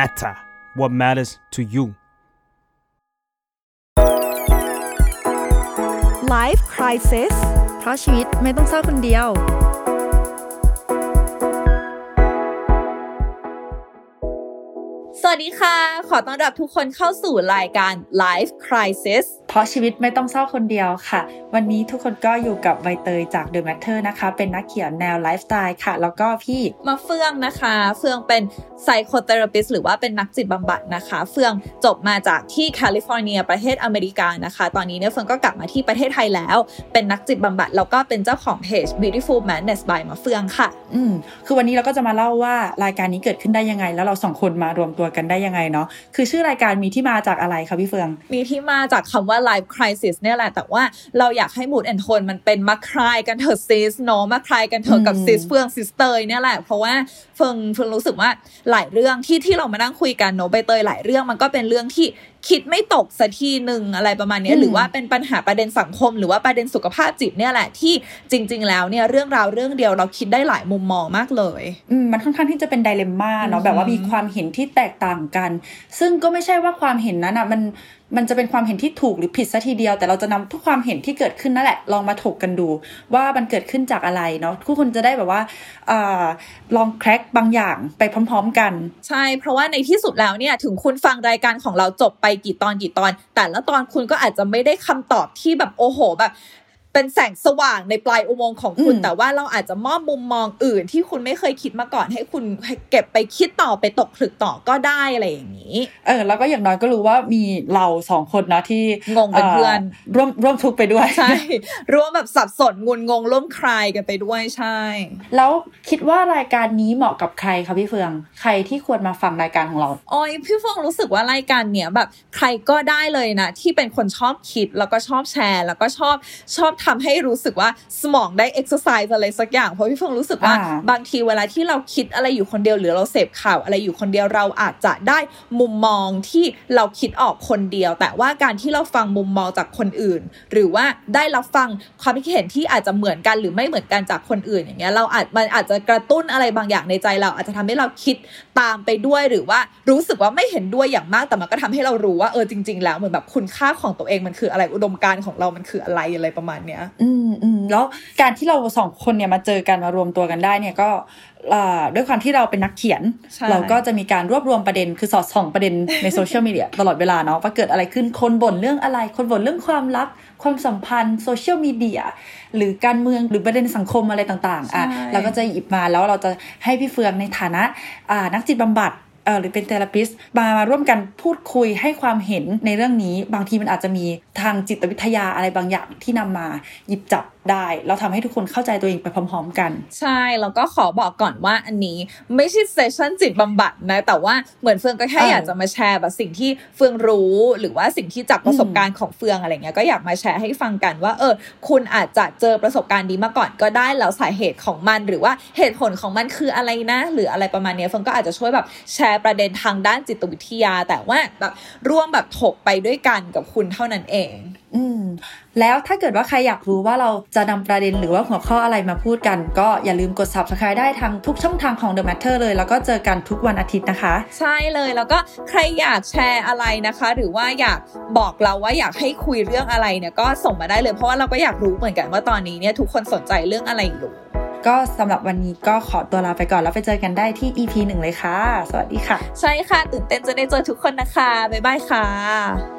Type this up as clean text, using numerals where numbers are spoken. matter what matters to you Live Crisis เพราะชีวิตไม่ต้องเศร้าคนเดียวสวัสดีค่ะขอต้อนรับทุกคนเข้าสู่รายการ Live Crisis เพราะชีวิตไม่ต้องเศร้าคนเดียวค่ะวันนี้ทุกคนก็อยู่กับใบเตยจาก The Matter นะคะเป็นนักเขียนแนวไลฟ์สไตล์ค่ะแล้วก็พี่มาเฟื่องนะคะเฟื่องเป็น psychotherapist หรือว่าเป็นนักจิตบำบัดนะคะเฟื่องจบมาจากที่แคลิฟอร์เนียประเทศอเมริกานะคะตอนนี้เนี่ยเฟื่องก็กลับมาที่ประเทศไทยแล้วเป็นนักจิตบำบัดแล้วก็เป็นเจ้าของเพจ Beautiful Madness by มาเฟื่องค่ะคือวันนี้เราก็จะมาเล่าว่ารายการนี้เกิดขึ้นได้ยังไงแล้วเรา2คนมารวมตัวกันได้ยังไงเนาะคือชื่อรายการมีที่มาจากอะไรคะพี่เฟืองมีที่มาจากคำว่า Live Crisis เนี่ยแหละแต่ว่าเราอยากให้ Mood and Tone มันเป็นมาคลายกันเถอะซิสเนาะมาคลายกันเถอะกับซิสเฟืองซิสเตยเนี่ยแหละเพราะว่าเฟืองรู้สึกว่าหลายเรื่องที่เรามานั่งคุยกันเนาะใบเตยหลายเรื่องมันก็เป็นเรื่องที่คิดไม่ตกสักทีนึงอะไรประมาณนี้หรือว่าเป็นปัญหาประเด็นสังคมหรือว่าประเด็นสุขภาพจิตเนี่ยแหละที่จริงๆแล้วเนี่ยเรื่องราวเรื่องเดียวเราคิดได้หลายมุมมองมากเลยมันค่อนข้างที่จะเป็นไดเลมม่าเนาะแบบว่ามีความเห็นที่แตกต่างกันซึ่งก็ไม่ใช่ว่าความเห็นนั้นนะมันจะเป็นความเห็นที่ถูกหรือผิดซะทีเดียวแต่เราจะนำทุกความเห็นที่เกิดขึ้นนั่นแหละลองมาถกกันดูว่ามันเกิดขึ้นจากอะไรเนาะทุกคนจะได้แบบว่าลองแคร็กบางอย่างไปพร้อมๆกันใช่เพราะว่าในที่สุดแล้วเนี่ยถึงคุณฟังรายการของเราจบไปกี่ตอนแต่ละตอนคุณก็อาจจะไม่ได้คำตอบที่แบบโอ้โหแบบเป็นแสงสว่างในปลายอุโมงค์ของคุณแต่ว่าเราอาจจะมอบมุมมองอื่นที่คุณไม่เคยคิดมาก่อนให้คุณเก็บไปคิดต่อไปตกผลึกต่อก็ได้อะไรอย่างนี้แล้วก็อย่างน้อยก็รู้ว่ามีเรา2คนนะที่งงเป็นเพื่อนร่วมทุกข์ไปด้วยใช่ ร่วมแบบสับสนงุนงงร่วมคลายกันไปด้วยใช่แล้วคิดว่ารายการนี้เหมาะกับใครคะพี่เฟืองใครที่ควรมาฟังรายการของเราอ๋อพี่เฟืองรู้สึกว่ารายการเนี้ยแบบใครก็ได้เลยนะที่เป็นคนชอบคิดแล้วก็ชอบแชร์แล้วก็ชอบทำให้รู้สึกว่าสมองได้เอ็กซ์ไซส์อะไรสักอย่างเพราะพี่เฟื่องรู้สึกว่าบางทีเวลาที่เราคิดอะไรอยู่คนเดียวหรือเราเสพข่าวอะไรอยู่คนเดียวเราอาจจะได้มุมมองที่เราคิดออกคนเดียวแต่ว่าการที่เราฟังมุมมองจากคนอื่นหรือว่าได้รับฟังความคิดเห็นที่อาจจะเหมือนกันหรือไม่เหมือนกันจากคนอื่นอย่างเงี้ยมันอาจจะกระตุ้นอะไรบางอย่างในใจเราอาจจะทำให้เราคิดตามไปด้วยหรือว่ารู้สึกว่าไม่เห็นด้วยอย่างมากแต่มันก็ทำให้เรารู้ว่าจริงๆแล้วเหมือนแบบคุณค่าของตัวเองมันคืออะไรอุดมการณ์ของเรามันคืออะไรประมาณนี้แล้วการที่เราสองคนเนี่ยมาเจอกันมารวมตัวกันได้เนี่ยก็ด้วยความที่เราเป็นนักเขียนเราก็จะมีการรวบรวมประเด็นคือสอดส่องประเด็นในโซเชียลมีเดียตลอดเวลาเนาะว่าเกิดอะไรขึ้นคนบ่นเรื่องอะไรคนบ่นเรื่องความลับความสัมพันธ์โซเชียลมีเดียหรือการเมืองหรือประเด็นสังคมอะไรต่างๆเราก็จะหยิบมาแล้วเราจะให้พี่เฟืองในฐานะนักจิตบำบัดหรือเป็นเทราปิสต์มาร่วมกันพูดคุยให้ความเห็นในเรื่องนี้บางทีมันอาจจะมีทางจิตวิทยาอะไรบางอย่างที่นำมาหยิบจับได้เราทำให้ทุกคนเข้าใจตัวเองไปพร้อมๆกันใช่แล้วก็ขอบอกก่อนว่าอันนี้ไม่ใช่เซสชั่นจิตบำบัดนะแต่ว่าเหมือนเฟืองก็แค่อยากจะมาแชร์แบบสิ่งที่เฟืองรู้หรือว่าสิ่งที่จากประสบการณ์ของเฟืองอะไรเงี้ยก็อยากมาแชร์ให้ฟังกันว่าคุณอาจจะเจอประสบการณ์นี้มาก่อนก็ได้แล้วสาเหตุของมันหรือว่าเหตุผลของมันคืออะไรนะหรืออะไรประมาณนี้เฟืองก็อาจจะช่วยแบบแชร์ประเด็นทางด้านจิตวิทยาแต่ว่าแบบร่วมแบบถกไปด้วยกันกับคุณเท่านั้นเองแล้วถ้าเกิดว่าใครอยากรู้ว่าเราจะนำประเด็นหรือว่าหัวข้ออะไรมาพูดกันก็อย่าลืมกด Subscribe ได้ทางทุกช่องทางของ The Matter เลยแล้วก็เจอกันทุกวันอาทิตย์นะคะใช่เลยแล้วก็ใครอยากแชร์อะไรนะคะหรือว่าอยากบอกเราว่าอยากให้คุยเรื่องอะไรเนี่ยก็ส่งมาได้เลยเพราะว่าเราก็อยากรู้เหมือนกันว่าตอนนี้เนี่ยทุกคนสนใจเรื่องอะไรอยู่ก็สำหรับวันนี้ก็ขอตัวลาไปก่อนแล้วไปเจอกันได้ที่ EP 1 เลยค่ะสวัสดีค่ะใช่ค่ะตื่นเต้นจะได้เจอทุกคนนะคะบ๊ายบายค่ะ